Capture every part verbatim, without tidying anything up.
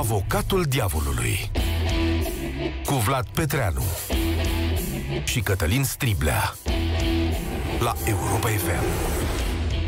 Avocatul diavolului cu Vlad Petreanu și Cătălin Striblea la Europa F M.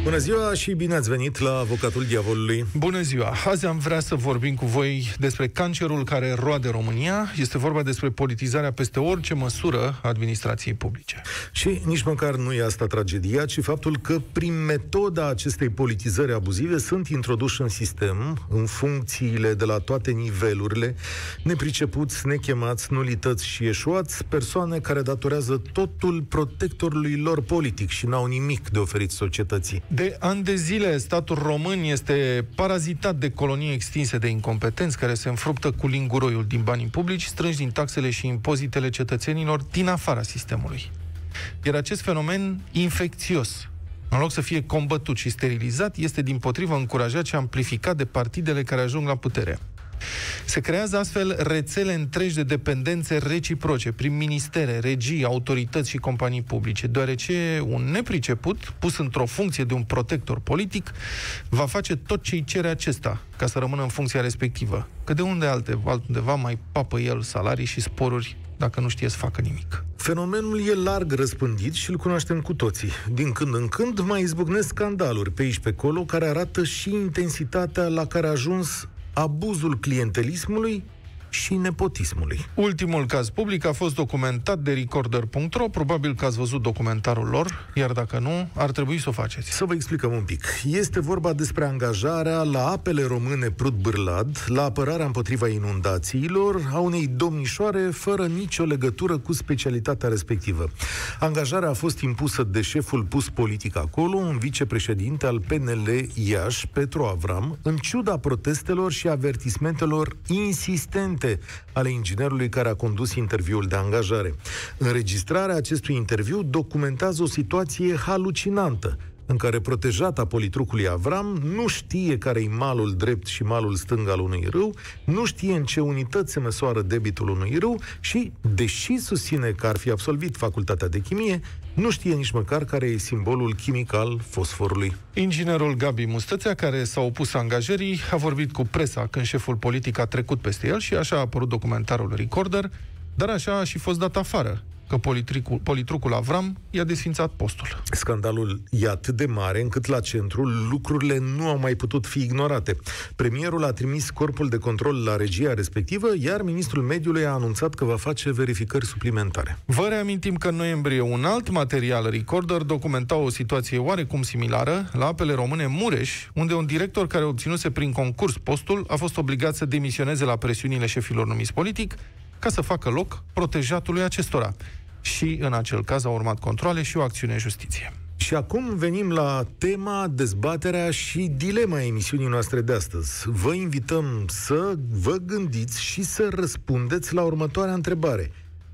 Bună ziua și bine ați venit la Avocatul Diavolului. Bună ziua! Azi am vrea să vorbim cu voi despre cancerul care roade România. Este vorba despre politizarea peste orice măsură a administrației publice. Și nici măcar nu e asta tragedia, ci faptul că prin metoda acestei politizări abuzive sunt introduși în sistem, în funcțiile de la toate nivelurile, nepricepuți, nechemați, nulități și eșuați, persoane care datorează totul protectorului lor politic și n-au nimic de oferit societății. De ani de zile, statul român este parazitat de colonii extinse de incompetenți care se înfruptă cu linguroiul din banii publici, strânși din taxele și impozitele cetățenilor din afara sistemului. Iar acest fenomen infecțios, în loc să fie combătut și sterilizat, este dimpotrivă încurajat și amplificat de partidele care ajung la putere. Se creează astfel rețele întregi de dependențe reciproce prin ministere, regii, autorități și companii publice, deoarece un nepriceput, pus într-o funcție de un protector politic, va face tot ce îi cere acesta ca să rămână în funcția respectivă. Că de unde alte, altundeva mai papă el salarii și sporuri dacă nu știe să facă nimic. Fenomenul e larg răspândit și îl cunoaștem cu toții. Din când în când mai izbucnesc scandaluri pe aici pe acolo care arată și intensitatea la care a ajuns abuzul clientelismului și nepotismului. Ultimul caz public a fost documentat de Recorder punct ro, probabil că ați văzut documentarul lor, iar dacă nu, ar trebui să o faceți. Să vă explicăm un pic. Este vorba despre angajarea la Apele Române Prut-Bârlad, la apărarea împotriva inundațiilor, a unei domnișoare fără nicio legătură cu specialitatea respectivă. Angajarea a fost impusă de șeful pus politic acolo, un vicepreședinte al P N L Iași, Petru Avram, în ciuda protestelor și avertismentelor insistente ale inginerului care a condus interviul de angajare. Înregistrarea acestui interviu documentează o situație halucinantă, în care protejata politrucului Avram nu știe care-i malul drept și malul stâng al unui râu, nu știe în ce unități se măsoară debitul unui râu și, deși susține că ar fi absolvit facultatea de chimie, nu știe nici măcar care e simbolul chimic al fosforului. Inginerul Gabi Mustățea, care s-a opus angajării, a vorbit cu presa când șeful politic a trecut peste el și așa a apărut documentarul Recorder, dar așa a și fost dat afară, că politrucul, politrucul Avram i-a desfințat postul. Scandalul e atât de mare încât la centrul lucrurile nu au mai putut fi ignorate. Premierul a trimis corpul de control la regia respectivă, iar ministrul mediului a anunțat că va face verificări suplimentare. Vă reamintim că în noiembrie un alt material Recorder documenta o situație oarecum similară la Apele Române Mureș, unde un director care obținuse prin concurs postul a fost obligat să demisioneze la presiunile șefilor numiți politic ca să facă loc protejatului acestora. Și în acel caz au urmat controale și o acțiune în justiție. Și acum venim la tema, dezbaterea și dilema emisiunii noastre de astăzi. Vă invităm să vă gândiți și să răspundeți la următoarea întrebare.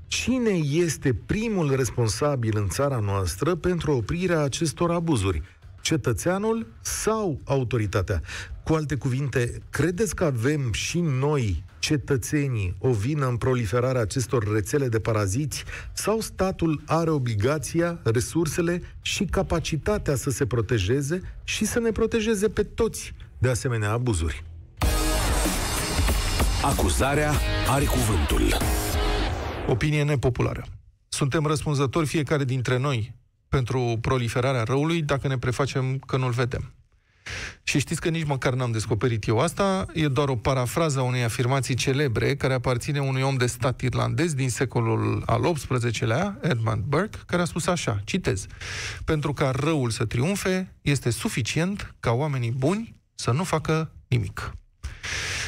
Cine este primul responsabil în țara noastră pentru oprirea acestor abuzuri? Cetățeanul sau autoritatea? Cu alte cuvinte, credeți că avem și noi, cetățenii, o vină în proliferarea acestor rețele de paraziți sau statul are obligația, resursele și capacitatea să se protejeze și să ne protejeze pe toți de asemenea abuzuri? Acuzarea are cuvântul. Opinie nepopulară. Suntem răspunzători fiecare dintre noi pentru proliferarea răului dacă ne prefacem că nu-l vedem. Și știți că nici măcar n-am descoperit eu asta, e doar o parafrază a unei afirmații celebre care aparține unui om de stat irlandez din secolul al optsprezecelea, Edmund Burke, care a spus așa, citez: pentru ca răul să triumfe, este suficient ca oamenii buni să nu facă nimic.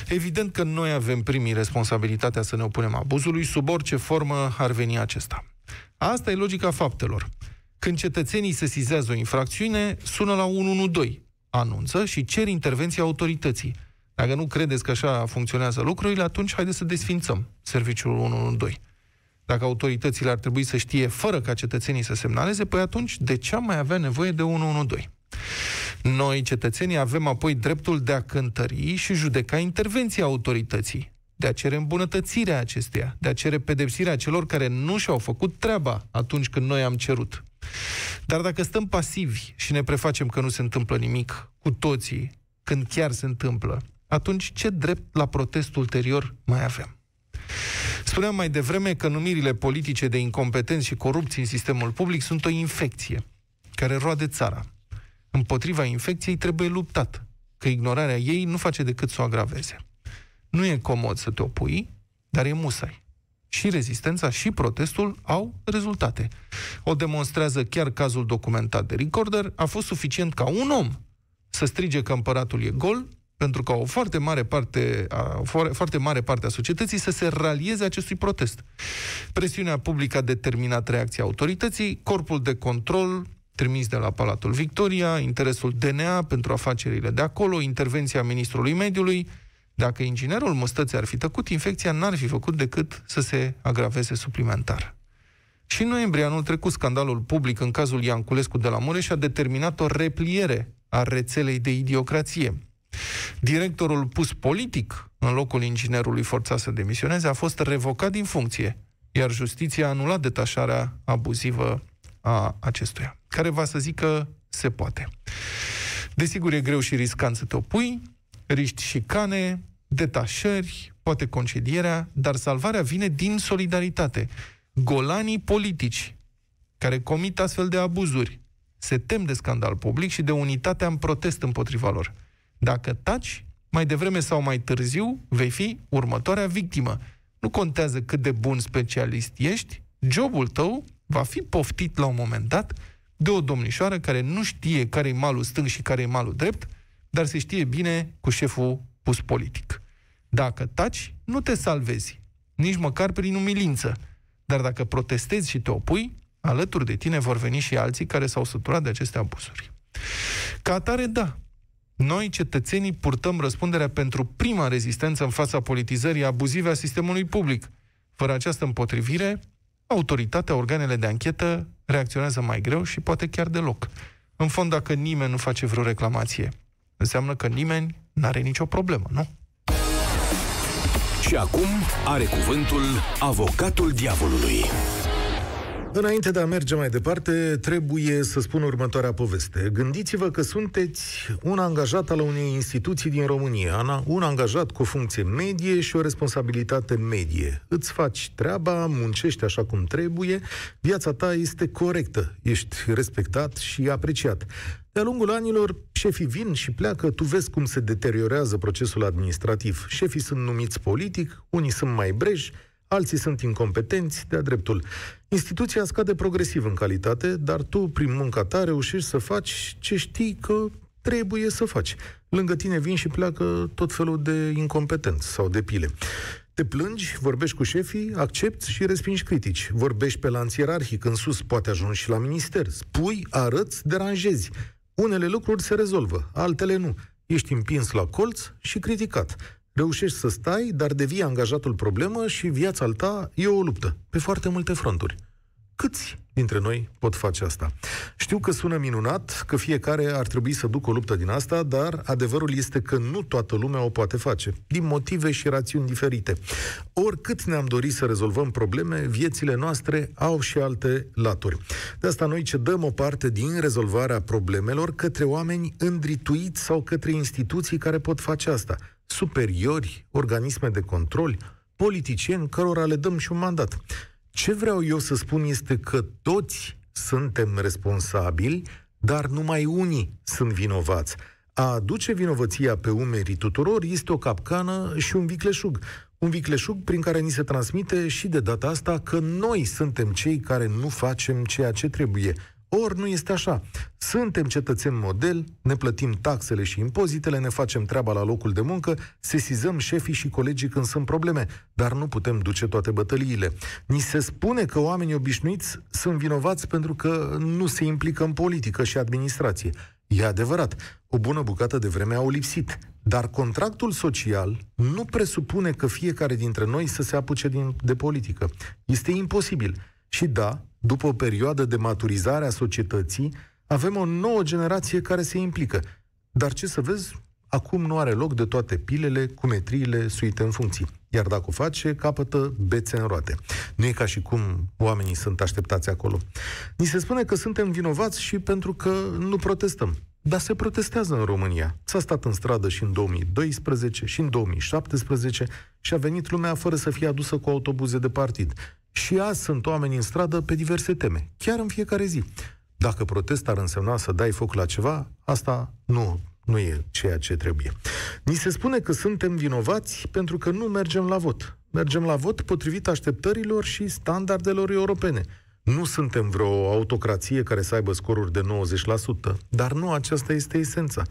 Evident că noi avem primii responsabilitatea să ne opunem abuzului, sub orice formă ar veni acesta. Asta e logica faptelor. Când cetățenii sesizează o infracțiune, sună la unu unu doi, anunță și cer intervenția autorității. Dacă nu credeți că așa funcționează lucrurile, atunci haideți să desfințăm serviciul unu unu doi. Dacă autoritățile ar trebui să știe fără ca cetățenii să semnaleze, păi atunci de ce am mai avea nevoie de unu unu doi? Noi, cetățenii, avem apoi dreptul de a cântări și judeca intervenția autorității, de a cere îmbunătățirea acesteia, de a cere pedepsirea celor care nu și-au făcut treaba atunci când noi am cerut. Dar dacă stăm pasivi și ne prefacem că nu se întâmplă nimic, cu toții, când chiar se întâmplă, atunci ce drept la protest ulterior mai avem? Spuneam mai devreme că numirile politice de incompetenți și corupții în sistemul public sunt o infecție care roade țara. Împotriva infecției trebuie luptat, că ignorarea ei nu face decât să o agraveze. Nu e comod să te opui, dar e musai. Și rezistența și protestul au rezultate. O demonstrează chiar cazul documentat de Recorder. A fost suficient ca un om să strige că împăratul e gol, pentru ca o foarte mare parte a, foarte mare parte a societății să se ralieze acestui protest. Presiunea publică a determinat reacția autorității, corpul de control trimis de la Palatul Victoria, interesul D N A pentru afacerile de acolo, intervenția ministrului mediului. Dacă inginerul Mustățea ar fi tăcut, infecția n-ar fi făcut decât să se agraveze suplimentar. Și în noiembrie anul trecut, scandalul public în cazul Ianculescu de la Mureș a determinat o repliere a rețelei de idiocrație. Directorul pus politic în locul inginerului forțat să demisioneze a fost revocat din funcție, iar justiția a anulat detașarea abuzivă a acestuia, care va să zică se poate. Desigur, e greu și riscant să te opui, riști șicane, detașări, poate concedierea, dar salvarea vine din solidaritate. Golanii politici care comit astfel de abuzuri se tem de scandal public și de unitatea în protest împotriva lor. Dacă taci, mai devreme sau mai târziu vei fi următoarea victimă. Nu contează cât de bun specialist ești, jobul tău va fi poftit la un moment dat de o domnișoară care nu știe care-i malul stâng și care-i malul drept, dar se știe bine cu șeful pus politic. Dacă taci, nu te salvezi, nici măcar prin umilință. Dar dacă protestezi și te opui, alături de tine vor veni și alții care s-au săturat de aceste abuzuri. Ca atare, da, noi, cetățenii, purtăm răspunderea pentru prima rezistență în fața politizării abuzive a sistemului public. Fără această împotrivire, autoritatea, organele de anchetă reacționează mai greu și poate chiar deloc. În fond, dacă nimeni nu face vreo reclamație, înseamnă că nimeni n-are nicio problemă, nu? Și acum are cuvântul avocatul diavolului. Înainte de a merge mai departe, trebuie să spun următoarea poveste. Gândiți-vă că sunteți un angajat al unei instituții din România, un angajat cu o funcție medie și o responsabilitate medie. Îți faci treaba, muncești așa cum trebuie, viața ta este corectă, ești respectat și apreciat. De-a lungul anilor, șefii vin și pleacă, tu vezi cum se deteriorează procesul administrativ. Șefii sunt numiți politic, unii sunt mai breji, alții sunt incompetenți, de-a dreptul. Instituția scade progresiv în calitate, dar tu, prin munca ta, reușești să faci ce știi că trebuie să faci. Lângă tine vin și pleacă tot felul de incompetenți sau de pile. Te plângi, vorbești cu șefii, accepti și respingi critici. Vorbești pe lanț ierarhic, în sus, poate ajungi și la minister. Spui, arăți, deranjezi. Unele lucruri se rezolvă, altele nu. Ești împins la colț și criticat. Reușești să stai, dar devii angajatul problemă și viața ta e o luptă, pe foarte multe fronturi. Câți dintre noi pot face asta? Știu că sună minunat, că fiecare ar trebui să ducă o luptă din asta, dar adevărul este că nu toată lumea o poate face, din motive și rațiuni diferite. Oricât ne-am dorit să rezolvăm probleme, viețile noastre au și alte laturi. De asta noi cedăm o parte din rezolvarea problemelor către oameni îndrituiți sau către instituții care pot face asta. Superiori, organisme de control, politicieni cărora le dăm și un mandat. Ce vreau eu să spun este că toți suntem responsabili, dar numai unii sunt vinovați. A aduce vinovăția pe umerii tuturor este o capcană și un vicleșug. Un vicleșug prin care ni se transmite și de data asta că noi suntem cei care nu facem ceea ce trebuie. Ori nu este așa. Suntem cetățeni model, ne plătim taxele și impozitele, ne facem treaba la locul de muncă, sesizăm șefii și colegii când sunt probleme, dar nu putem duce toate bătăliile. Ni se spune că oamenii obișnuiți sunt vinovați pentru că nu se implică în politică și administrație. E adevărat, o bună bucată de vreme au lipsit, dar contractul social nu presupune că fiecare dintre noi să se apuce din, de politică. Este imposibil. Și da, după o perioadă de maturizare a societății, avem o nouă generație care se implică. Dar ce să vezi, acum nu are loc de toate pilele, cumetriile suite în funcții. Iar dacă o face, capătă bețe în roate. Nu e ca și cum oamenii sunt așteptați acolo. Ni se spune că suntem vinovați și pentru că nu protestăm. Dar se protestează în România. S-a stat în stradă și în două mii doisprezece, și în două mii șaptesprezece și a venit lumea fără să fie adusă cu autobuze de partid. Și azi sunt oameni în stradă pe diverse teme, chiar în fiecare zi. Dacă protest ar însemna să dai foc la ceva, asta nu, nu e ceea ce trebuie. Ni se spune că suntem vinovați pentru că nu mergem la vot. Mergem la vot potrivit așteptărilor și standardelor europene. Nu suntem vreo autocrație care să aibă scoruri de nouăzeci la sută, dar nu aceasta este esența.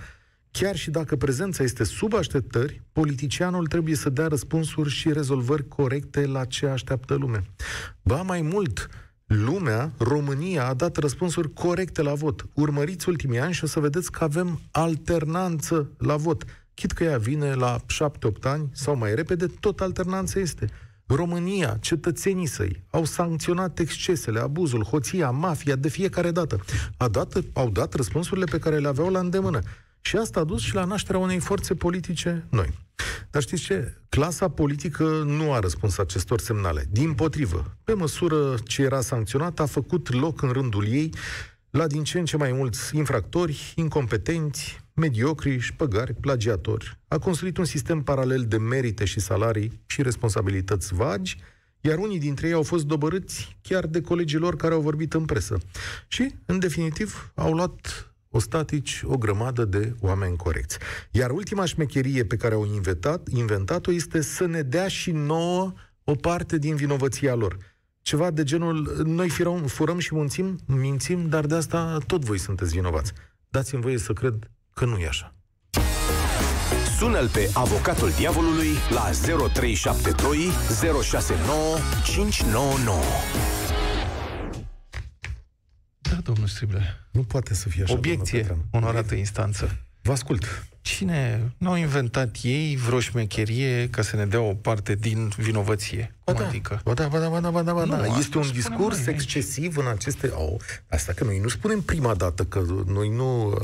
Chiar și dacă prezența este sub așteptări, politicianul trebuie să dea răspunsuri și rezolvări corecte la ce așteaptă lumea. Ba mai mult, lumea, România, a dat răspunsuri corecte la vot. Urmăriți ultimii ani și o să vedeți că avem alternanță la vot. Chit că ea vine la șapte opt ani sau mai repede, tot alternanță este. România, cetățenii săi, au sancționat excesele, abuzul, hoția, mafia de fiecare dată. A dat, au dat răspunsurile pe care le aveau la îndemână. Și asta a dus și la nașterea unei forțe politice noi. Dar știți ce? Clasa politică nu a răspuns acestor semnale. Dimpotrivă, pe măsură ce era sancționat, a făcut loc în rândul ei la din ce în ce mai mulți infractori, incompetenți, mediocri, șpăgari, plagiatori. A construit un sistem paralel de merite și salarii și responsabilități vagi, iar unii dintre ei au fost dobărâți chiar de colegii lor care au vorbit în presă. Și, în definitiv, au luat ostatici o grămadă de oameni corecți. Iar ultima șmecherie pe care au inventat-o este să ne dea și nouă o parte din vinovăția lor. Ceva de genul, noi firăm, furăm și munțim, mințim, dar de asta tot voi sunteți vinovați. Dați-mi voie să cred că nu e așa. Sună-l pe avocatul diavolului la zero trei șapte doi zero șase nouă cinci nouă nouă. Da, domnul Striblea. Nu poate să fie așa. Obiecție, onorată instanță. Vă ascult. Cine? N-au inventat ei vreo șmecherie ca să ne dea o parte din vinovăție. Ba da, adică? ba da, ba da, ba da, ba da, ba da. Nu, este un discurs noi, excesiv în aceste... Au, asta că noi nu spunem prima dată, că noi nu...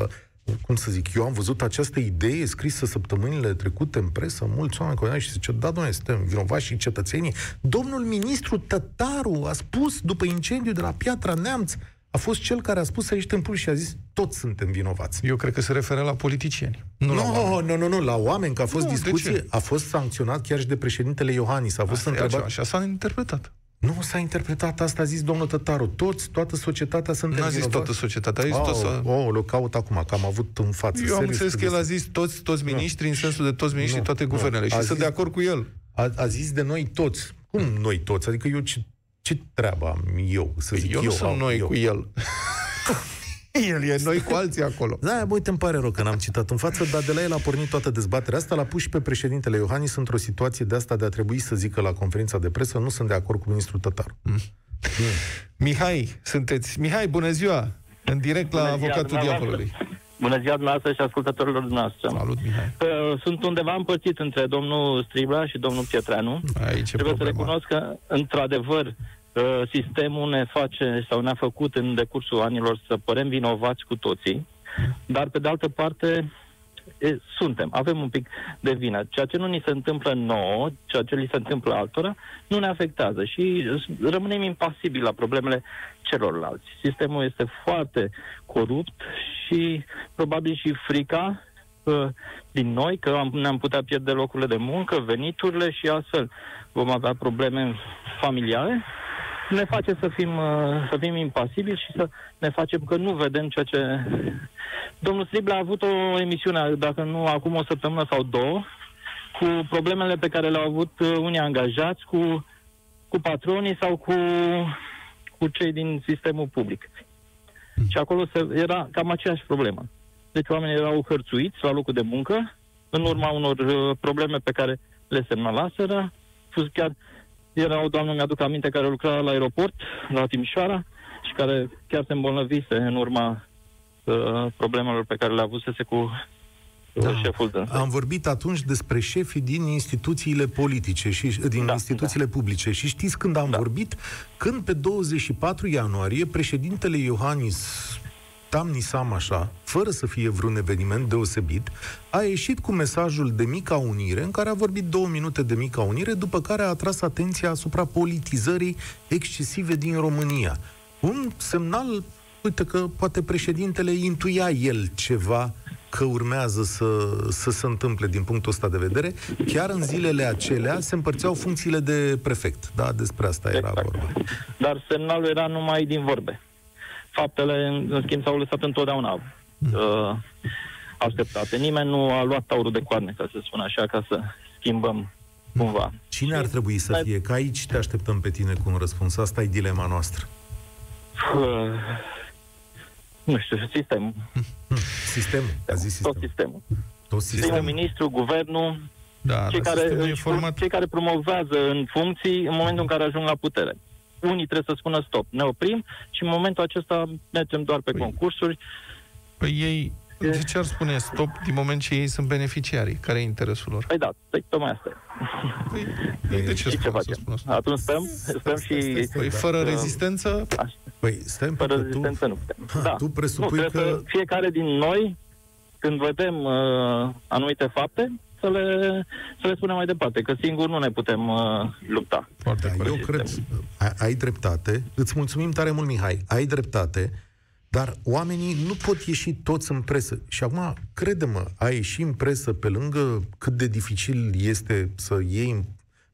Cum să zic, eu am văzut această idee scrisă săptămânile trecute în presă, mulți oameni care și zice, da, doamne, suntem vinovați și cetățenii. Domnul ministru Tătaru a spus, după incendiu de la Piatra Neamț, a fost cel care a spus aici în plus și a zis, toți suntem vinovați. Eu cred că se referă la politicieni. Nu, nu, nu, nu, nu, la oameni, că a fost nu, discuție, a fost sancționat chiar și de președintele Iohannis, a fost întrebat. Așa s-a interpretat. Nu s-a interpretat, asta a zis domnul Tătaru. Toți, toată societatea sunt vinovați. Nu a zis toată societatea, a zis toți... O, îl caut acum, că am avut în față. Eu am înțeles că el a zis toți, toți miniștri, în sensul de toți miniștri, toate guvernele. Și sunt de acord cu el. A zis de noi toți. Cum noi toți? Adică eu ce treabă am eu să zic? Eu nu sunt noi cu el. El e noi cu alții acolo. Da, băi, te-mi pare rău că n-am citat în față, dar de la el a pornit toată dezbaterea asta, l-a pus și pe președintele Iohannis într-o situație de asta de a trebui să zică la conferința de presă, nu sunt de acord cu ministrul Tătaru. Mm. Mm. Mihai, sunteți. Mihai, bună ziua! În direct la avocatul diavolului. Bună ziua dumneavoastră și ascultătorilor dumneavoastră. Salut, Mihai. Sunt undeva împărțit între domnul Striblea și domnul Petreanu. Aici trebuie problema. Să recunosc că, într-adevăr, sistemul ne face sau ne-a făcut în decursul anilor să părem vinovați cu toții, dar pe de altă parte e, suntem, avem un pic de vină. Ceea ce nu ni se întâmplă nouă, ceea ce li se întâmplă altora, nu ne afectează și rămânem impasibili la problemele celorlalți. Sistemul este foarte corupt și probabil și frica din noi, că am, ne-am putea pierde locurile de muncă, veniturile și astfel vom avea probleme familiale, ne face să fim, să fim impasibili și să ne facem că nu vedem ceea ce... Domnul Striblea a avut o emisiune, dacă nu acum o săptămână sau două, cu problemele pe care le-au avut unii angajați, cu, cu patronii sau cu, cu cei din sistemul public. Și acolo se, era cam aceeași problemă. Deci oamenii erau hărțuiți la locul de muncă, în urma unor probleme pe care le semnalaseră, fus chiar... Era o doamnă, mi-aduc aminte, care lucra la aeroport, la Timișoara, și care chiar se îmbolnăvise în urma uh, problemelor pe care le avusese cu da. șeful dânsă. Am vorbit atunci despre șefii din instituțiile politice și din da, instituțiile da. publice. Și știți când am da. vorbit? Când pe douăzeci și patru ianuarie președintele Iohannis, tamnisam așa, fără să fie vreun eveniment deosebit, a ieșit cu mesajul de Mica Unire, în care a vorbit două minute de Mica Unire, după care a atras atenția asupra politizării excesive din România. Un semnal uite că poate președintele intuia el ceva că urmează să, să se întâmple din punctul ăsta de vedere. Chiar în zilele acelea se împărțeau funcțiile de prefect. Da, despre asta era exact vorba. Dar semnalul era numai din vorbe. Faptele, în schimb, s-au lăsat întotdeauna mm. așteptate. Nimeni nu a luat taurul de coarne, ca să spun așa, ca să schimbăm cumva. Cine ar trebui să fie? Că aici te așteptăm pe tine cu un răspuns. Asta e dilema noastră. Uh, nu știu, sistemul. Sistemul, a zis sistemul. Tot sistemul. Tot sistemul. Primul ministru, guvernul, da, cei, care, format... cei care promovează în funcții în momentul în care ajung la putere. Unii trebuie să spună stop, ne oprim și în momentul acesta mergem doar pe păi, concursuri. Păi ei... De ce ar spune stop din moment ce ei sunt beneficiarii? Care e interesul lor? Păi da, tocmai asta păi, păi de ce, ce facem? Atunci stăm, stăm și... Păi fără rezistență? Păi stăm fără rezistență tu... nu putem. Da. Tu presupui nu, că... Fiecare din noi, când vedem uh, anumite fapte, să le, să le spunem mai departe, că singur nu ne putem uh, lupta. Foarte da, eu cred, ai, ai dreptate. Îți mulțumim tare mult, Mihai. Ai dreptate. Dar oamenii nu pot ieși toți în presă. Și acum, crede-mă, a ieși în presă pe lângă cât de dificil este să iei în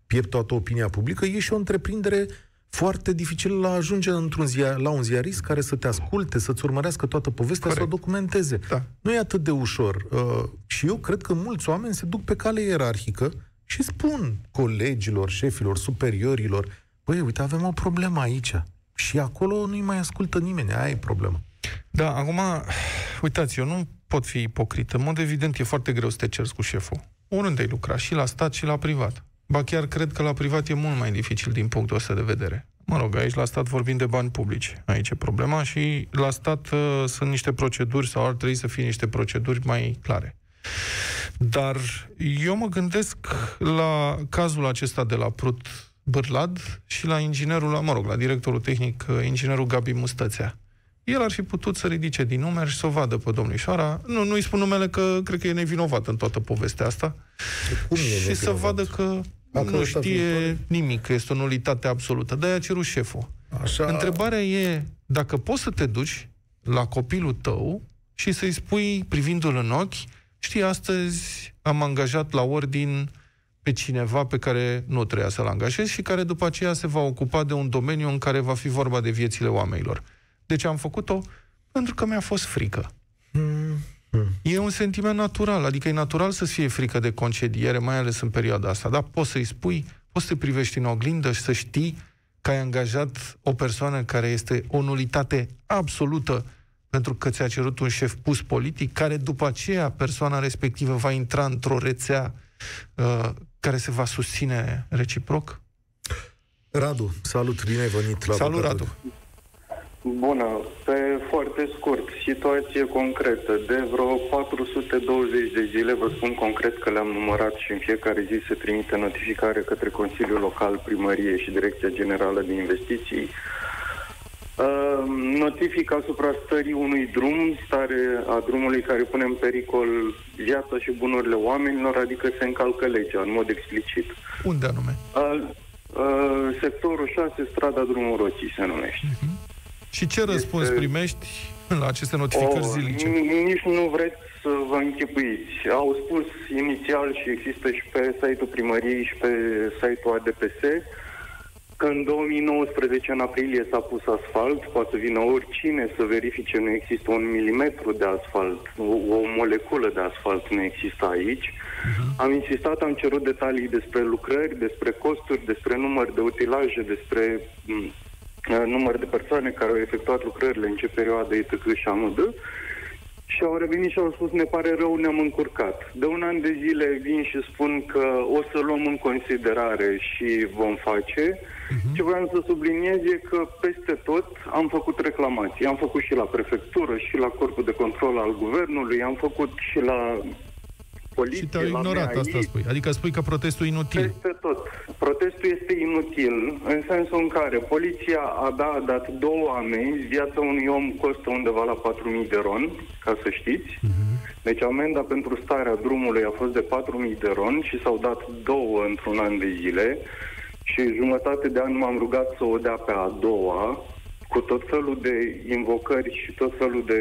piept toată opinia publică, e și o întreprindere foarte dificilă la ajunge într-un ziar, la un ziarist care să te asculte, să-ți urmărească toată povestea, corect, să o documenteze. Da. Nu e atât de ușor. Uh, și eu cred că mulți oameni se duc pe cale ierarhică și spun colegilor, șefilor, superiorilor, băi, uite, avem o problemă aici. Și acolo nu-i mai ascultă nimeni, aia e problema. Da, acum, uitați, eu nu pot fi ipocrit. În mod evident, e foarte greu să te ceri cu șeful. Oriunde ai lucra, și la stat, și la privat. Ba chiar cred că la privat e mult mai dificil din punctul ăsta de vedere. Mă rog, aici la stat vorbim de bani publici. Aici e problema și la stat uh, sunt niște proceduri sau ar trebui să fie niște proceduri mai clare. Dar eu mă gândesc la cazul acesta de la Prut-Bârlad și la inginerul, mă rog, la directorul tehnic, inginerul Gabi Mustățea. El ar fi putut să ridice din numeri și să o vadă pe domnișoara. Nu, nu-i spun numele că cred că e nevinovat în toată povestea asta. Cum și nevinovat? Să vadă că dacă nu știe viitor? Nimic, că este o nulitate absolută. De-aia a cerut șeful. Așa... Întrebarea e dacă poți să te duci la copilul tău și să-i spui, privindu-l în ochi, știi, astăzi am angajat la ordin pe cineva pe care nu trebuia să-l angajez și care după aceea se va ocupa de un domeniu în care va fi vorba de viețile oamenilor. Deci am făcut-o pentru că mi-a fost frică. Mm. E un sentiment natural, adică e natural să-ți fie frică de concediere, mai ales în perioada asta, dar poți să-i spui, poți să te privești în oglindă și să știi că ai angajat o persoană care este o nulitate absolută pentru că ți-a cerut un șef pus politic, care după aceea persoana respectivă va intra într-o rețea uh, care se va susține reciproc? Radu, salut, bine ai venit la Salut, Bucături. Radu. Bună, pe foarte scurt, situație concretă. De vreo patru sute douăzeci de zile, vă spun concret că le-am numărat și în fiecare zi se trimite notificare către Consiliul Local, Primărie și Direcția Generală de Investiții. Uh, notific asupra stării unui drum, stare a drumului care pune în pericol viața și bunurile oamenilor, adică se încalcă legea, în mod explicit. Unde anume? Uh, uh, sectorul șase, strada Drumul Roții se numește. Uh-huh. Și ce răspuns este... primești la aceste notificări o, zilnice? Nici nu vreți să vă închipuiți. Au spus inițial și există și pe site-ul primăriei și pe site-ul A D P S că în două mii nouăsprezece, în aprilie, s-a pus asfalt. Poate să vină oricine să verifice, nu există un milimetru de asfalt, o, o moleculă de asfalt nu există aici. Uh-huh. Am insistat, am cerut detalii despre lucrări, despre costuri, despre număr de utilaje, despre... M- număr de persoane care au efectuat lucrările în ce perioadă et cetera și anul de, și au revenit și au spus ne pare rău, ne-am încurcat. De un an de zile vin și spun că o să luăm în considerare și vom face. Uh-huh. Ce vreau să subliniez e că peste tot am făcut reclamații. Am făcut și la prefectură, și la corpul de control al guvernului, am făcut și la... Poliție, și te-au ignorat, asta spui. Adică spui că protestul e inutil. Peste tot. Protestul este inutil în sensul în care poliția a dat, a dat două amenzi, viața unui om costă undeva la patru mii de ron, ca să știți. Uh-huh. Deci amenda pentru starea drumului a fost de patru mii de ron și s-au dat două într-un an de zile și jumătate de an m-am rugat să o dea pe a doua, cu tot felul de invocări și tot felul de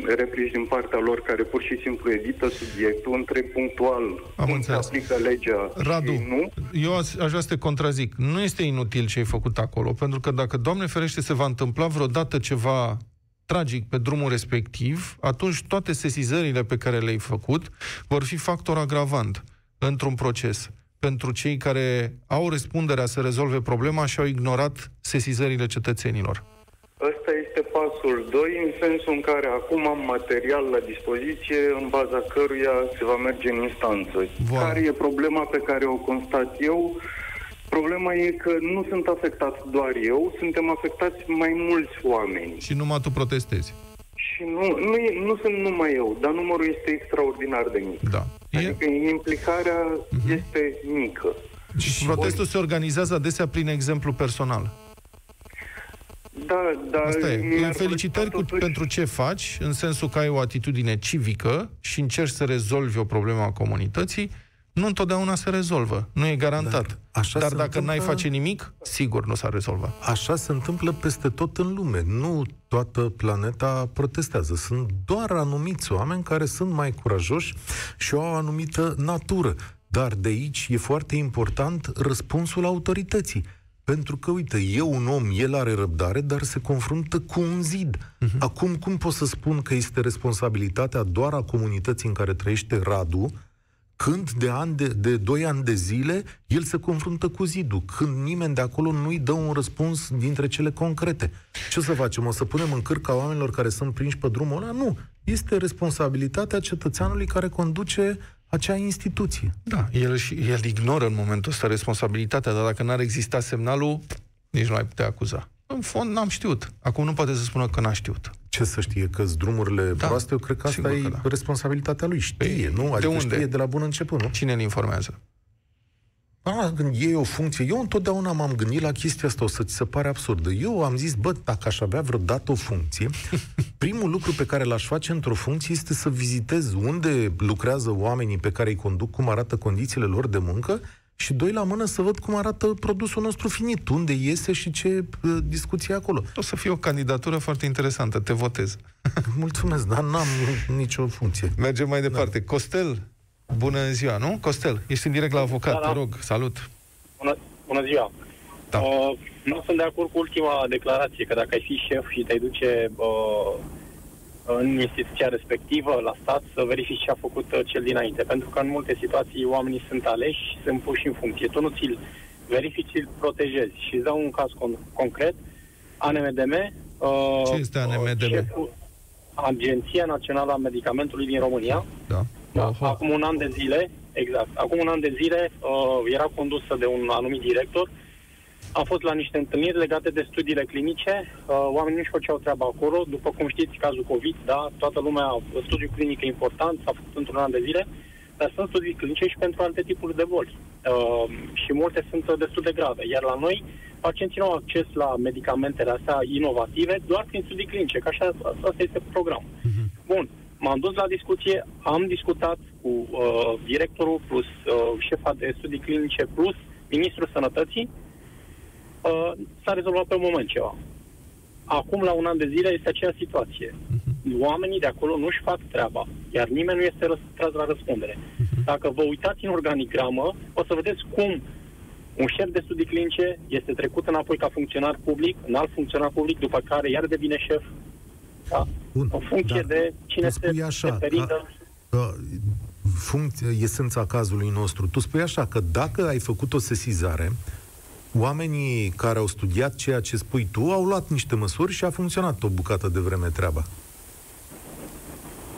uh, replici din partea lor care pur și simplu evită subiectul, între punctual cum se aplică legea. Radu, nu. Eu aș vrea să te contrazic. Nu este inutil ce ai făcut acolo, pentru că dacă, Doamne ferește, se va întâmpla vreodată ceva tragic pe drumul respectiv, atunci toate sesizările pe care le-ai făcut vor fi factor agravant într-un proces pentru cei care au răspunderea să rezolve problema și au ignorat sesizările cetățenilor. Ăsta este pasul doi, în sensul în care acum am material la dispoziție în baza căruia se va merge în instanță. Wow. Care e problema pe care o constat eu? Problema e că nu sunt afectați doar eu, suntem afectați mai mulți oameni. Și numai tu protestezi. Și nu, nu, nu sunt numai eu, dar numărul este extraordinar de mic. Da. Adică e... implicarea uh-huh. este mică. Și protestul se organizează adesea prin exemplu personal. Da, da. Asta e. În felicitări cu, totuși... pentru ce faci, în sensul că ai o atitudine civică și încerci să rezolvi o problemă a comunității, nu întotdeauna se rezolvă. Nu e garantat. Dar, așa Dar dacă întâmplă... n-ai face nimic, sigur nu s-a rezolvat. Așa se întâmplă peste tot în lume. Nu toată planeta protestează. Sunt doar anumiți oameni care sunt mai curajoși și au o anumită natură. Dar de aici e foarte important răspunsul autorității. Pentru că, uite, e un om, el are răbdare, dar se confruntă cu un zid. Uh-huh. Acum, cum pot să spun că este responsabilitatea doar a comunității în care trăiește Radu, când de, an de, de doi ani de zile el se confruntă cu zidul, când nimeni de acolo nu-i dă un răspuns dintre cele concrete? Ce o să facem? O să punem în cârca oamenilor care sunt prinși pe drumul ăla? Nu. Este responsabilitatea cetățeanului care conduce acea instituție. Da, el, el ignoră în momentul ăsta responsabilitatea, dar dacă n-ar exista semnalul, nici nu ai putea acuza. În fond, n-am știut. Acum nu poate să spună că n-a știut. Ce să știe? Că-s drumurile da, proaste? Eu cred că asta e da. responsabilitatea lui. Știe, Ei, nu? Adică de unde? Știe de la bun început, nu? Cine îl informează? A, e o funcție. Eu întotdeauna m-am gândit la chestia asta, o să ți se pare absurdă. Eu am zis, bă, dacă aș avea vreodată o funcție, primul lucru pe care l-aș face într-o funcție este să vizitez unde lucrează oamenii pe care îi conduc, cum arată condițiile lor de muncă, și doi la mână să văd cum arată produsul nostru finit, unde iese și ce uh, discuție acolo. O să fie o candidatură foarte interesantă, te votez. Mulțumesc, dar n-am nicio funcție. Mergem mai departe. Da. Costel, bună ziua, nu? Costel, ești în direct la avocat, da, da. Te rog, salut. Bună, bună ziua. Da. Uh, nu sunt de acord cu ultima declarație, că dacă ai fi șef și te-ai duce uh, în instituția respectivă, la stat, să verifici ce a făcut cel dinainte. Pentru că în multe situații oamenii sunt aleși, sunt puși în funcție. Tu nu ți-l verifici, îl protejezi. Și îți dau un caz con- concret. A N M D M. Uh, ce este A N M D M? Șeful, Agenția Națională a Medicamentului din România. Da. Da. Acum un an de zile, exact, acum un an de zile uh, era condusă de un anumit director. Am fost la niște întâlniri legate de studiile clinice, oamenii nu-și făceau treaba acolo, după cum știți, cazul COVID, da, toată lumea, studiul clinic e important, s-a făcut într-un an de zile, dar sunt studii clinice și pentru alte tipuri de boli și multe sunt destul de grave, iar la noi pacienții nu au acces la medicamentele astea inovative doar prin studii clinice, că așa asta este programul. Bun, m-am dus la discuție, am discutat cu uh, directorul plus uh, șefa de studii clinice plus ministrul sănătății. Uh, s-a rezolvat pe moment ceva. Acum, la un an de zile, este aceeași situație. Oamenii de acolo nu-și fac treaba, iar nimeni nu este răs- tras la răspundere. Dacă vă uitați în organigramă, o să vedeți cum un șef de studii clinice este trecut înapoi ca funcționar public, un alt funcționar public, după care iar devine șef. Da? Bun, în funcție de cine se așa, referită... A, a... Funcție, esența cazului nostru. Tu spui așa, că dacă ai făcut o sesizare... Oamenii care au studiat ceea ce spui tu au luat niște măsuri și a funcționat o bucată de vreme treaba.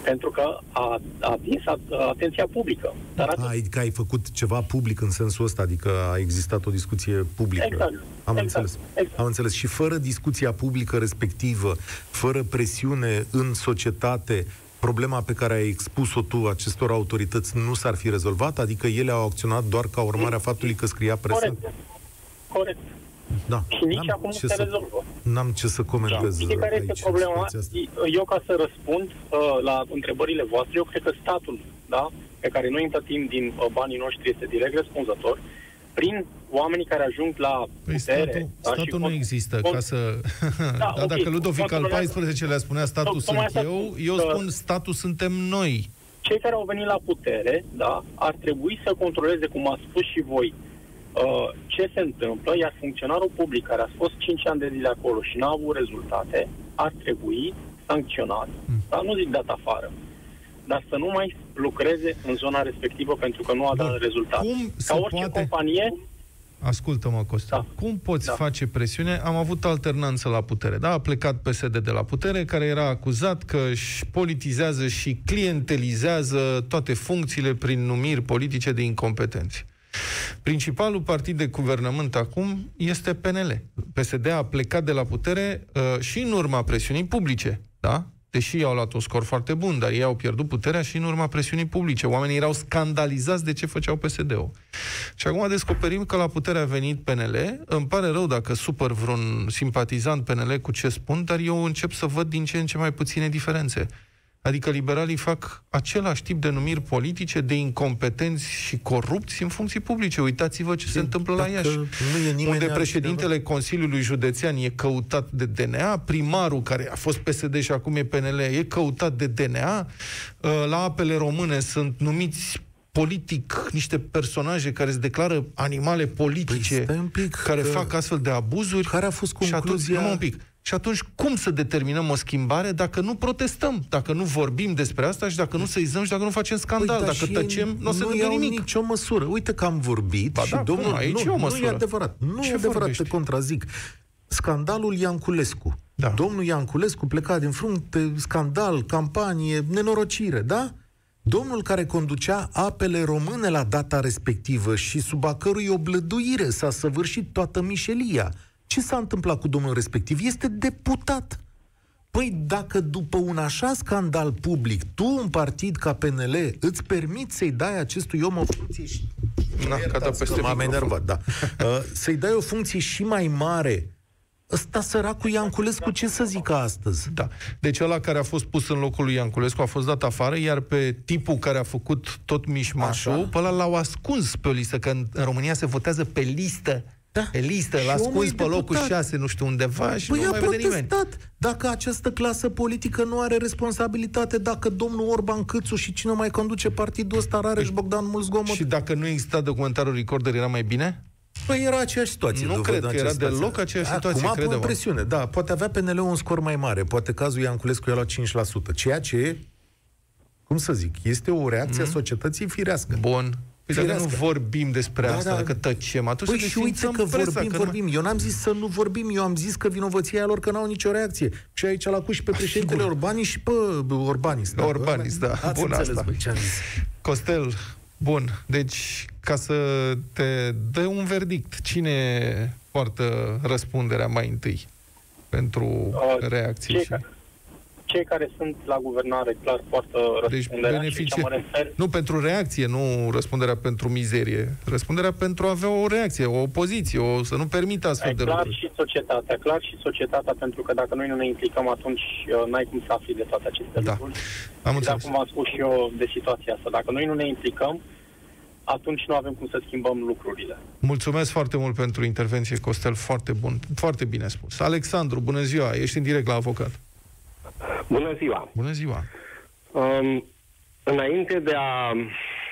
Pentru că a atins atenția publică. Dar a, atunci... Că ai făcut ceva public în sensul ăsta, adică a existat o discuție publică. Exact. Am, exact. Înțeles. Exact. Am înțeles. Și fără discuția publică respectivă, fără presiune în societate, problema pe care ai expus-o tu acestor autorități nu s-ar fi rezolvat? Adică ele au acționat doar ca urmare a faptului că scria presa? Corect. Da. Și nici acum nu se să, rezolvă. N-am ce să comentez. Da. Care este problema? Eu, ca să răspund uh, la întrebările voastre, eu cred că statul, da, pe care noi îi plătim din uh, banii noștri, este direct răspunzător. prin oamenii care ajung la păi putere... Statul, statul nu există, cont... ca să... Da, da, okay. Dacă Ludovic al paisprezecelea spunea statul sunt eu, eu spun statul suntem noi. Cei care au venit la putere, da, ar trebui să controleze, cum ați spus și voi, ce se întâmplă, iar funcționarul public care a fost cinci ani de zile acolo și n-a avut rezultate, ar trebui sancționat. Mm. Dar nu zic dat afară, dar să nu mai lucreze în zona respectivă pentru că nu a dat Bun. rezultate. Cum Ca orice poate... companie... Ascultă-mă, Costa. Da. Cum poți da. face presiune? Am avut alternanță la putere. Da? A plecat P S D de la putere, care era acuzat că își politizează și clientelizează toate funcțiile prin numiri politice de incompetenți. Principalul partid de guvernământ acum este P N L. P S D a plecat de la putere uh, și în urma presiunii publice, da? Deși au luat un scor foarte bun, dar ei au pierdut puterea și în urma presiunii publice. Oamenii erau scandalizați de ce făceau P S D-ul. Și acum descoperim că la putere a venit P N L. Îmi pare rău dacă supăr vreun simpatizant P N L cu ce spun, dar eu încep să văd din ce în ce mai puține diferențe. Adică liberalii fac același tip de numiri politice de incompetenți și corupți în funcții publice. Uitați-vă ce de, se întâmplă la Iași, unde președintele Consiliului Județean e căutat de D N A, primarul care a fost P S D și acum e P N L e căutat de D N A, la Apele Române sunt numiți politic niște personaje care se declară animale politice, păi, stai un pic, care că... fac astfel de abuzuri. Care a fost concluzia? Și atunci, un pic. Și atunci, cum să determinăm o schimbare dacă nu protestăm, dacă nu vorbim despre asta și dacă nu seizăm și dacă nu facem scandal? Păi, dacă tăcem, nu o să vedem nimic. Nicio măsură. Uite că am vorbit ba și da, domnul... Aici nu, e o măsură. Nu e adevărat. Nu Ce e adevărat, vorbești? Te contrazic. Scandalul Ianculescu. Da. Domnul Ianculescu pleca din frunte, scandal, campanie, nenorocire, da? Domnul care conducea Apele Române la data respectivă și sub a cărui oblăduire s-a săvârșit toată mișelia. Ce s-a întâmplat cu domnul respectiv? Este deputat. Păi dacă după un așa scandal public, tu, un partid ca P N L, îți permiți să-i dai acestui om o funcție și... M-am enervat, da. Să-i dai o funcție și mai mare... Ăsta săracul Ianculescu, ce să zică astăzi? Da. Deci ăla care a fost pus în locul lui Ianculescu a fost dat afară, iar pe tipul care a făcut tot mișmașul, pe ăla l-au ascuns pe o listă, că în, în România se votează pe listă. Da. Pe listă, l-a ascuns pe locul șase, nu știu undeva, și păi nu mai vede nimeni. Dacă această clasă politică nu are responsabilitate, dacă domnul Orban Cîțu și cine mai conduce partidul ăsta, Rareș, Bogdan, mult zgomot. Și dacă nu exista documentarul Recorder, era mai bine? Păi era aceeași situație. Nu cred că era deloc aceeași situație. Acum apă presiune, da. Poate avea P N L un scor mai mare. Poate cazul Ianculescu i-a luat cinci la sută. Ceea ce, cum să zic, este o reacție a societății firească. Bun. Păi dacă nu vorbim despre da, asta, da. Dacă tăcem, atunci păi și uite că vorbim, că nu... vorbim. Eu n-am zis să nu vorbim, eu am zis că vinovăția lor că n-au nicio reacție. Și aici l-a pus și pe președintele Orbanii și pe Orbanis. Da, Orbanis, da. Ați Bun, înțeles, asta. Bă, ce am zis. Costel, bun, deci ca să te dă un verdict, cine poartă răspunderea mai întâi pentru uh, reacții? Cei, și... care, cei care sunt la guvernare, clar, poartă răspunderea. Deci, beneficie... refer... Nu pentru reacție, nu răspunderea pentru mizerie. Răspunderea pentru a avea o reacție, o opoziție, o să nu permită astfel e, de clar lucruri. Clar și societatea, clar și societatea, pentru că dacă noi nu ne implicăm, atunci n-ai cum să afli de toate aceste da. lucruri. Am exact înțeles. Cum am spus și eu de situația asta. Dacă noi nu ne implicăm, atunci nu avem cum să schimbăm lucrurile. Mulțumesc foarte mult pentru intervenție, Costel, foarte bun, foarte bine spus. Alexandru, bună ziua, ești în direct la Avocat. Bună ziua. Bună ziua. Um, înainte de a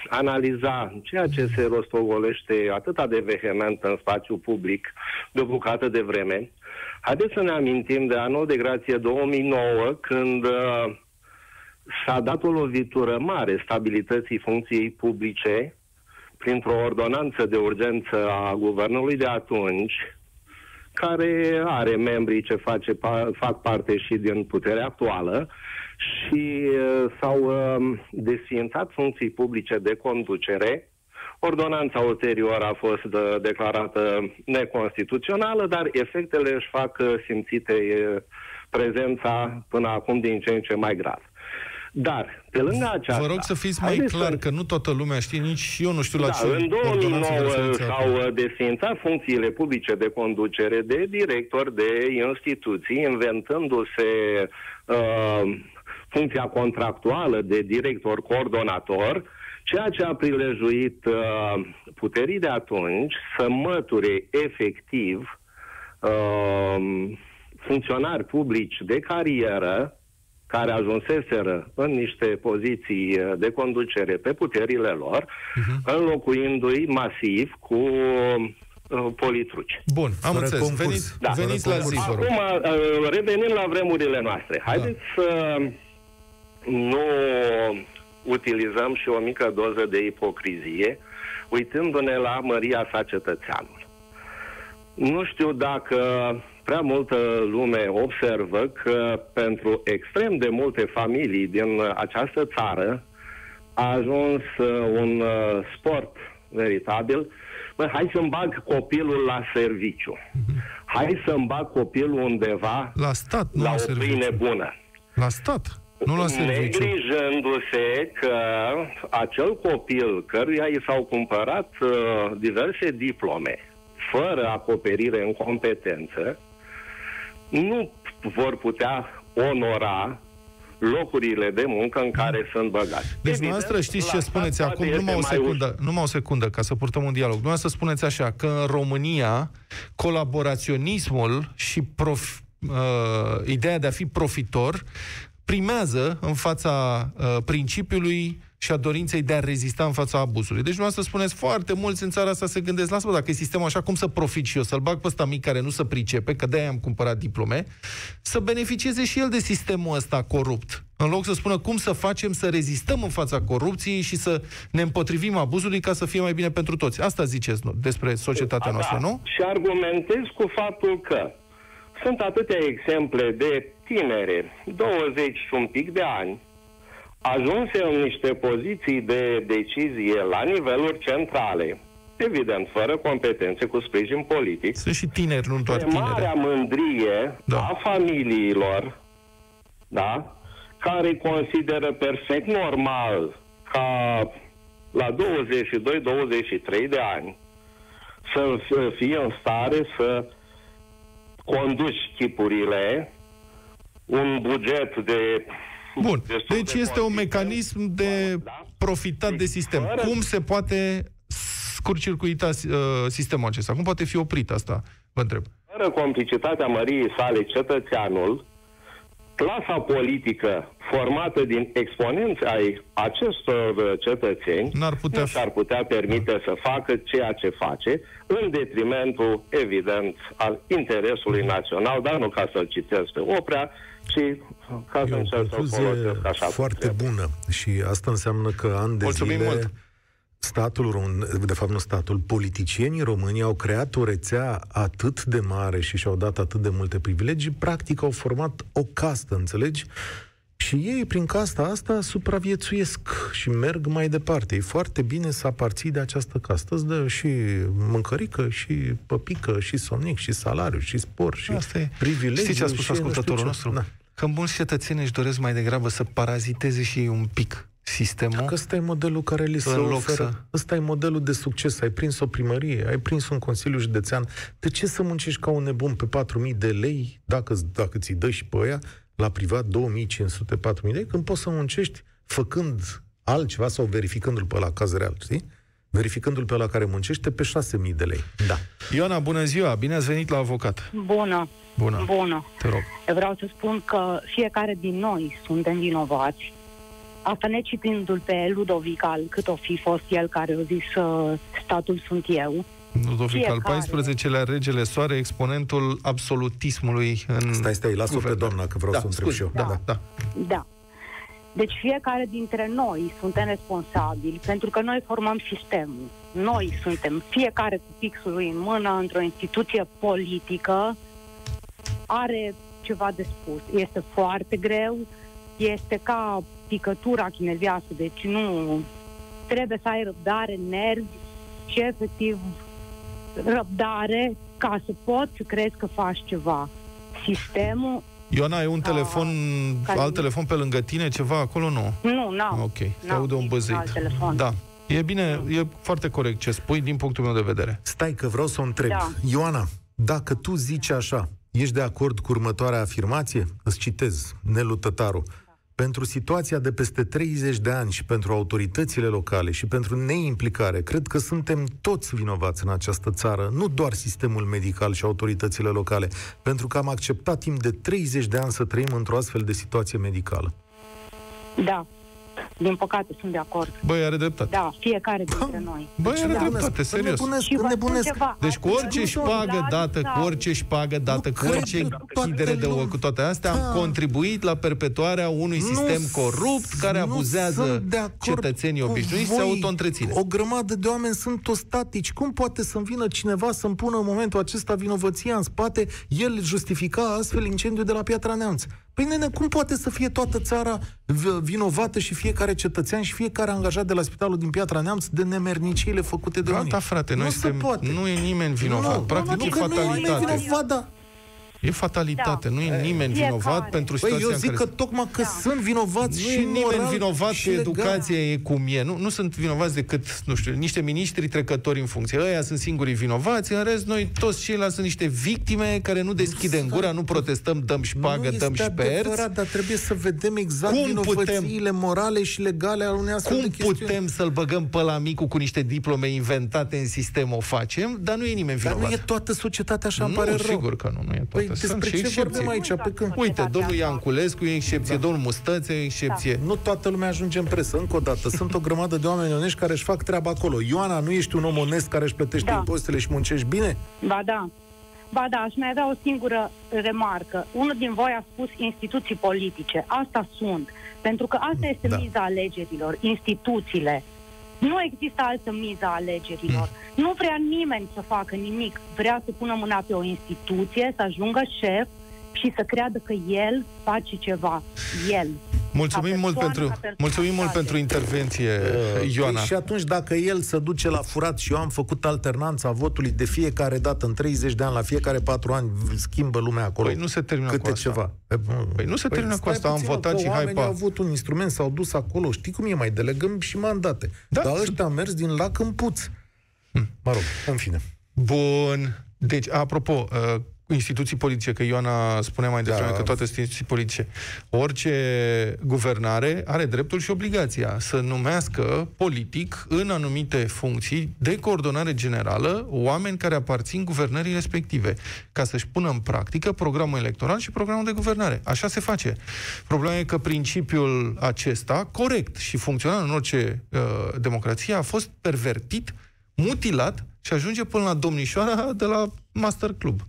analiza ceea ce se rostogolește atâta de vehement în spațiul public de o bucată de vreme, haideți să ne amintim de anul de grație două mii nouă, când... Uh, s-a dat o lovitură mare stabilității funcției publice printr-o ordonanță de urgență a guvernului de atunci, care are membrii ce face, fac parte și din puterea actuală, și s-au desființat funcții publice de conducere. Ordonanța ulterior a fost declarată neconstituțională, dar efectele își fac simțite prezența până acum din ce în ce mai grav. Dar, pe lângă aceasta... Vă rog să fiți mai clar, să... că nu toată lumea știe, nici eu nu știu la da, ce... În două mii nouă s-au desființat funcțiile publice de conducere, de director, de instituții, inventându-se uh, funcția contractuală de director-coordonator, ceea ce a prilejuit uh, puterii de atunci să măture efectiv uh, funcționari publici de carieră care ajunseseră în niște poziții de conducere pe puterile lor, uh-huh. înlocuindu-i masiv cu uh, politruci. Bun, am înțeles. Veniți, da. veniți la zi. Acum, uh, revenim la vremurile noastre. Haideți da. să nu utilizăm și o mică doză de ipocrizie, uitându-ne la Maria sa cetățeanul. Nu știu dacă prea multă lume observă că pentru extrem de multe familii din această țară a ajuns un sport veritabil. Bă, hai să-mi bag copilul la serviciu. Hai să-mi bag copilul undeva la, stat, nu la, la o pâine bună. La stat, nu la serviciu. Neglijându-se că acel copil căruia i s-au cumpărat uh, diverse diplome fără acoperire în competență, nu vor putea onora locurile de muncă în care sunt băgați. Deci, dumneavoastră, știți ce spuneți acum? Numai o secundă, numai o secundă, ca să purtăm un dialog. Dumneavoastră spuneți așa, că în România colaboraționismul și prof, uh, ideea de a fi profitor primează în fața uh, principiului și a dorinței de a rezista în fața abuzului. Deci, dumneavoastră spuneți, foarte mulți în țara asta se gândesc, lasă-mă, dacă e sistemul așa, cum să profit și eu? Să-l bag pe ăsta mic care nu se pricepe, că de-aia am cumpărat diplome, să beneficieze și el de sistemul ăsta corupt. În loc să spună cum să facem să rezistăm în fața corupției și să ne împotrivim abuzului ca să fie mai bine pentru toți. Asta ziceți despre societatea noastră, nu? Și argumentez cu faptul că sunt atâtea exemple de tinere, douăzeci și un pic de ani, ajunse în niște poziții de decizie la niveluri centrale, evident, fără competențe, cu sprijin politic. Sunt și tineri, nu doar tineri. Marea mândrie da. a familiilor, da, care consideră perfect normal ca la douăzeci și doi douăzeci și trei de ani să fie în stare să conduci chipurile, un buget de... Bun, deci este un mecanism de profitat de sistem. Cum se poate scurcircuita sistemul acesta? Cum poate fi oprit asta? Vă întreb. Fără complicitatea Măriei sale cetățeanul, clasa politică formată din exponenți ai acestor cetățeni n-ar putea, nu s-ar putea permite da. să facă ceea ce face, în detrimentul, evident, al interesului național, dar nu ca să-l citesc pe Oprea, și ca să încerc să folosesc așa. Foarte bună. Și asta înseamnă că an de Mulțumim zile... Mult. Statul român, de fapt nu statul, politicienii români au creat o rețea atât de mare și și-au dat atât de multe privilegii, practic au format o castă, înțelegi? Și ei, prin casta asta, supraviețuiesc și merg mai departe. E foarte bine să aparții de această castă. Îți dă și mâncărică, și păpică, și somnic, și salariu, și spor, și privilegii. Știi ce a spus ascultătorul nostru? Da. Că mulți cetățeni își doresc mai degrabă să paraziteze și ei un pic sistemul. Că ăsta e modelul care li se oferă. Ăsta e modelul de succes. Ai prins o primărie, ai prins un consiliu județean. De ce să muncești ca un nebun pe patru mii de lei, dacă, dacă ți-i dă și pe aia, la privat două mii cinci sute patru mii lei, când poți să muncești făcând altceva sau verificându-l pe la caz real, știi? Verificându-l pe la care muncește pe șase mii de lei. Da. Ioana, bună ziua! Bine ați venit la Avocat! Bună! Bună! Bună. Te rog. Vreau să spun că fiecare din noi suntem vinovați. Asta ne citindu-l pe Ludovic al cât o fi fost el care a zis uh, statul sunt eu. Ludovic al paisprezecelea, regele soare, exponentul absolutismului în... Stai, stai, las-o pe doamna, că vreau da, să întreb scuze, și eu. Da, da, da. da. Deci fiecare dintre noi suntem responsabili, pentru că noi formăm sistemul. Noi suntem, fiecare cu pixul lui în mână, într-o instituție politică, are ceva de spus. Este foarte greu, este ca picătura chinezească, deci nu... Trebuie să ai răbdare, nervi și efectiv răbdare ca să poți să crezi că faci ceva. Sistemul... Ioana, e un telefon, care... alt telefon pe lângă tine, ceva acolo, nu? Nu, n-am. Ok, te aude un băzit. Da. E bine, e foarte corect ce spui din punctul meu de vedere. Stai că vreau să o întreb. Da. Ioana, dacă tu zici așa, ești de acord cu următoarea afirmație? Îți citez, Nelu Tătaru. pentru situația de peste treizeci de ani și pentru autoritățile locale și pentru neimplicare. Cred că suntem toți vinovați în această țară, nu doar sistemul medical și autoritățile locale, pentru că am acceptat timp de treizeci de ani să trăim într-o astfel de situație medicală. Da. Din păcate, sunt de acord. Băi, are dreptate. Da, fiecare dintre noi. Băi, deci, are da. dreptate, serios. Nebunesc. Deci cu orice șpagă dată, cu orice șpagă dată, cu orice închidere de ochi, cu toate astea, am contribuit la perpetuarea unui sistem corupt care abuzează cetățenii obișnuiți, se auto-întreține. O grămadă de oameni sunt ostatici. Cum poate să-mi vină cineva să-mi pună în momentul acesta vinovăția în spate? El justifica astfel incendiul de la Piatra Neamț. Păi, nene, cum poate să fie toată țara vinovată și fiecare cetățean și fiecare angajat de la spitalul din Piatra Neamț de nemerniciile făcute de oameni? Da, frate, noi nu, suntem, se poate. Nu e nimeni vinovat. Nu, practic e fatalitate. Nu e vinovat, da. E fatalitate, da. Nu e nimeni e vinovat care. Pentru situația în care... Eu zic că tocmai că da. sunt vinovați nu și nimeni moral vinovat și că educația da. e cum e. Nu, nu sunt vinovați decât, nu știu, niște miniștri trecători în funcție. Ăia sunt singurii vinovați, în rest noi toți ceilalți sunt niște victime care nu deschidem nu gura, nu protestăm, dăm șpagă, dăm șperți. Dar trebuie să vedem exact cum vinovățiile putem, morale și legale ale unei astfel de chestiuni. Cum putem să-l băgăm pe la micu cu niște diplome inventate în sistem, o facem, dar nu e nimeni vinovat. Dar nu e toată societatea așa, nu, îmi pare rău. Sigur că nu, nu e toată. Despre ce vorbim aici? Pe când... Uite, domnul Ianculescu e excepție, da. domnul Mustățea e excepție. Da. Nu toată lumea ajunge în presă, încă o dată. Sunt o grămadă de oameni onești care își fac treaba acolo. Ioana, nu ești un om onest care își plătește da. impozitele și muncești bine? Ba da. Ba da, aș mai avea o singură remarcă. Unul din voi a spus instituții politice. Asta sunt. Pentru că asta este da. miza alegerilor, instituțiile. Nu există altă miza a alegerilor. Mm. Nu vrea nimeni să facă nimic. Vrea să pună mâna pe o instituție, să ajungă șef și să creadă că el face ceva. El. Mulțumim mult pentru, mulțumim mult pentru intervenție, uh, Ioana. Și atunci, dacă el se duce la furat și eu am făcut alternanța votului de fiecare dată, în treizeci de ani, la fiecare patru ani, schimbă lumea acolo. Păi nu se termină câte cu asta. Ceva. Păi nu se păi termină cu asta, am votat și hai pa. Au avut un instrument, s-au dus acolo, știi cum e, mai delegăm și mandate. Da? Dar ăștia am mers din lac în puț. Hmm. Mă rog, în fine. Bun. Deci, apropo... Uh, instituții politice, că Ioana spunea mai devreme da. că toate sunt instituții politice. Orice guvernare are dreptul și obligația să numească politic în anumite funcții de coordonare generală oameni care aparțin guvernării respective, ca să-și pună în practică programul electoral și programul de guvernare. Așa se face. Problema e că principiul acesta, corect și funcțional în orice uh, democrație, a fost pervertit, mutilat și ajunge până la domnișoara de la Master Club.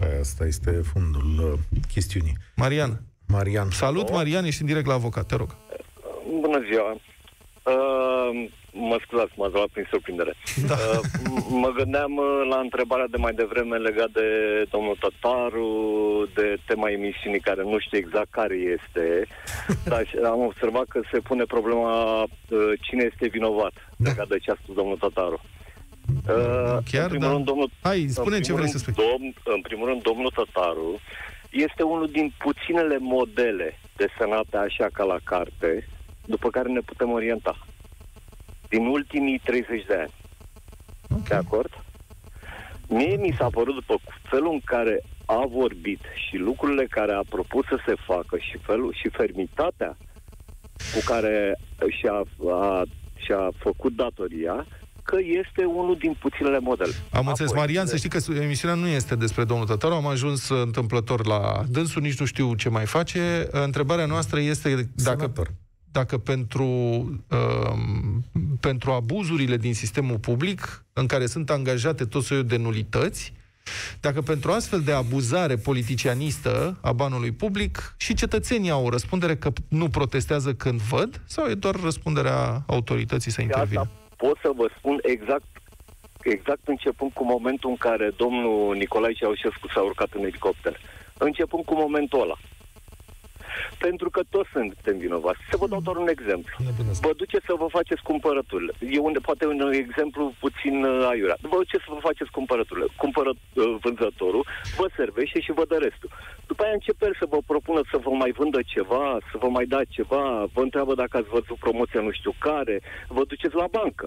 Păi asta este fundul uh, chestiunii. Marian. Marian. Salut, Marian, ești în direct la Avocat, te rog. Bună ziua. Uh, mă scuzați, m-ați luat prin surprindere. Da. Uh, mă gândeam la întrebarea de mai devreme legat de domnul Tătaru, de tema emisiunii care nu știu exact care este, dar am observat că se pune problema uh, cine este vinovat da. legat de ce a spus domnul Tătaru. Uh, Chiar, în da. rând, domnul, Hai, spune ce vrei să spui. Domn, în primul rând, domnul Tătaru este unul din puținele modele desenate așa ca la carte, după care ne putem orienta. Din ultimii treizeci de ani. Okay. De acord? Mie mi s-a părut, după felul în care a vorbit și lucrurile care a propus să se facă și felul și fermitatea cu care și-a, a, și-a făcut datoria, că este unul din puținele modele. Am înțeles, Marian, să știi că emisiunea nu este despre domnul Tătaru, am ajuns întâmplător la dânsul, nici nu știu ce mai face. Întrebarea noastră este dacă, dacă pentru, um, pentru abuzurile din sistemul public, în care sunt angajate tot soiul de nulități, dacă pentru astfel de abuzare politicianistă a banului public și cetățenii au o răspundere că nu protestează când văd, sau e doar răspunderea autorității să intervină? Pot să vă spun exact, exact începând cu momentul în care domnul Nicolae Ceaușescu s-a urcat în elicopter. Începând cu momentul ăla. Pentru că toți suntem vinovați. Să vă dau doar un exemplu. Vă duceți să vă faceți cumpărăturile. E un, poate un exemplu puțin aiurea. Vă duceți să vă faceți cumpărăturile. Cumpără, vânzătorul vă servește și vă dă restul. după aia începe el să vă propună să vă mai vândă ceva, să vă mai da ceva, vă întreabă dacă ați văzut promoția nu știu care, vă duceți la bancă,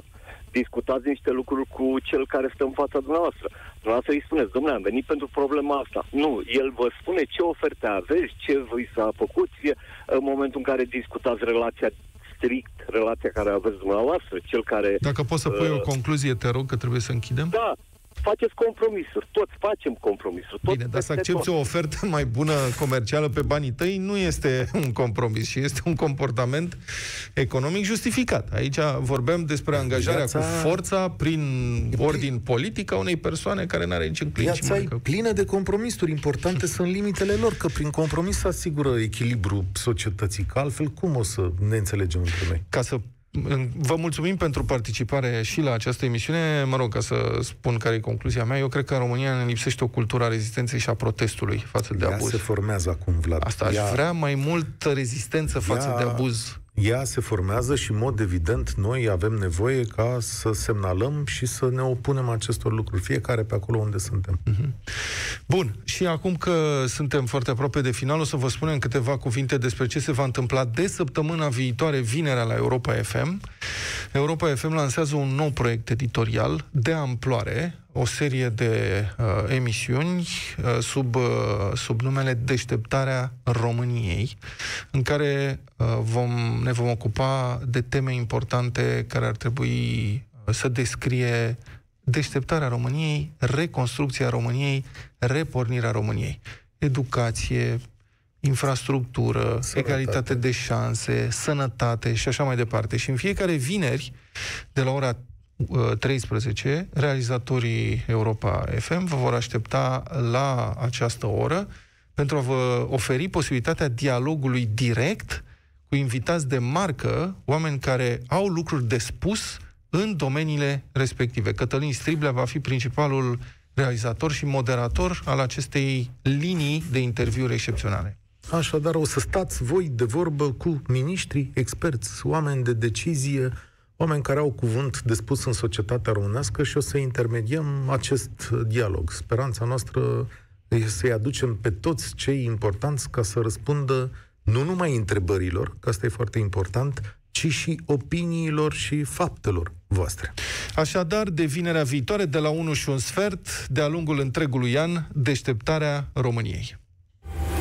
discutați niște lucruri cu cel care stă în fața dumneavoastră. Dumneavoastră îi spuneți, domnule, am venit pentru problema asta. Nu, el vă spune ce oferte aveți, ce vi s-a făcut în momentul în care discutați relația strict, relația care aveți dumneavoastră, cel care... Dacă poți să pui uh, o concluzie, te rog, că trebuie să închidem. Da. Faceți compromisuri, toți facem compromisuri. Toți. Bine, dar să accepți o ofertă mai bună comercială pe banii tăi nu este un compromis și este un comportament economic justificat. Aici vorbeam despre angajarea viața... cu forța prin ordin politic a unei persoane care nu are nici înclin. Viața e plină de compromisuri, importante sunt limitele lor, că prin compromis se asigură echilibru societății, că altfel cum o să ne înțelegem între noi? Ca să vă mulțumim pentru participare și la această emisiune. Mă rog, ca să spun care e concluzia mea, eu cred că în România ne lipsește o cultură a rezistenței și a protestului față de ea abuz. Ea se formează acum, Vlad. Asta aș ea... vrea mai multă rezistență față ea... de abuz. Ea se formează și, în mod evident, noi avem nevoie ca să semnalăm și să ne opunem acestor lucruri, fiecare pe acolo unde suntem. Bun, și acum că suntem foarte aproape de final, o să vă spunem câteva cuvinte despre ce se va întâmpla de săptămâna viitoare, vinerea, la Europa F M. Europa F M lansează un nou proiect editorial de amploare, o serie de uh, emisiuni uh, sub, uh, sub numele Deșteptarea României, în care uh, vom, ne vom ocupa de teme importante care ar trebui să descrie deșteptarea României, reconstrucția României, repornirea României. Educație, infrastructură, sănătate, egalitate de șanse, sănătate și așa mai departe. Și în fiecare vineri, de la ora treisprezece, realizatorii Europa F M vă vor aștepta la această oră pentru a vă oferi posibilitatea dialogului direct cu invitați de marcă, oameni care au lucruri de spus în domeniile respective. Cătălin Striblea va fi principalul realizator și moderator al acestei linii de interviuri excepționale. Așadar, o să stați voi de vorbă cu miniștri, experți, oameni de decizie, oameni care au cuvânt de spus în societatea românească și o să intermediem acest dialog. Speranța noastră e să-i aducem pe toți cei importanți ca să răspundă nu numai întrebărilor, că asta e foarte important, ci și opiniilor și faptelor voastre. Așadar, de vinerea viitoare, de la unu și un sfert, de-a lungul întregului an, Deșteptarea României.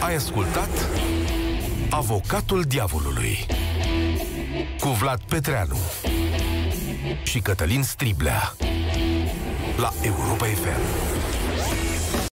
Ai ascultat Avocatul Diavolului cu Vlad Petreanu și Cătălin Striblea la Europa F M.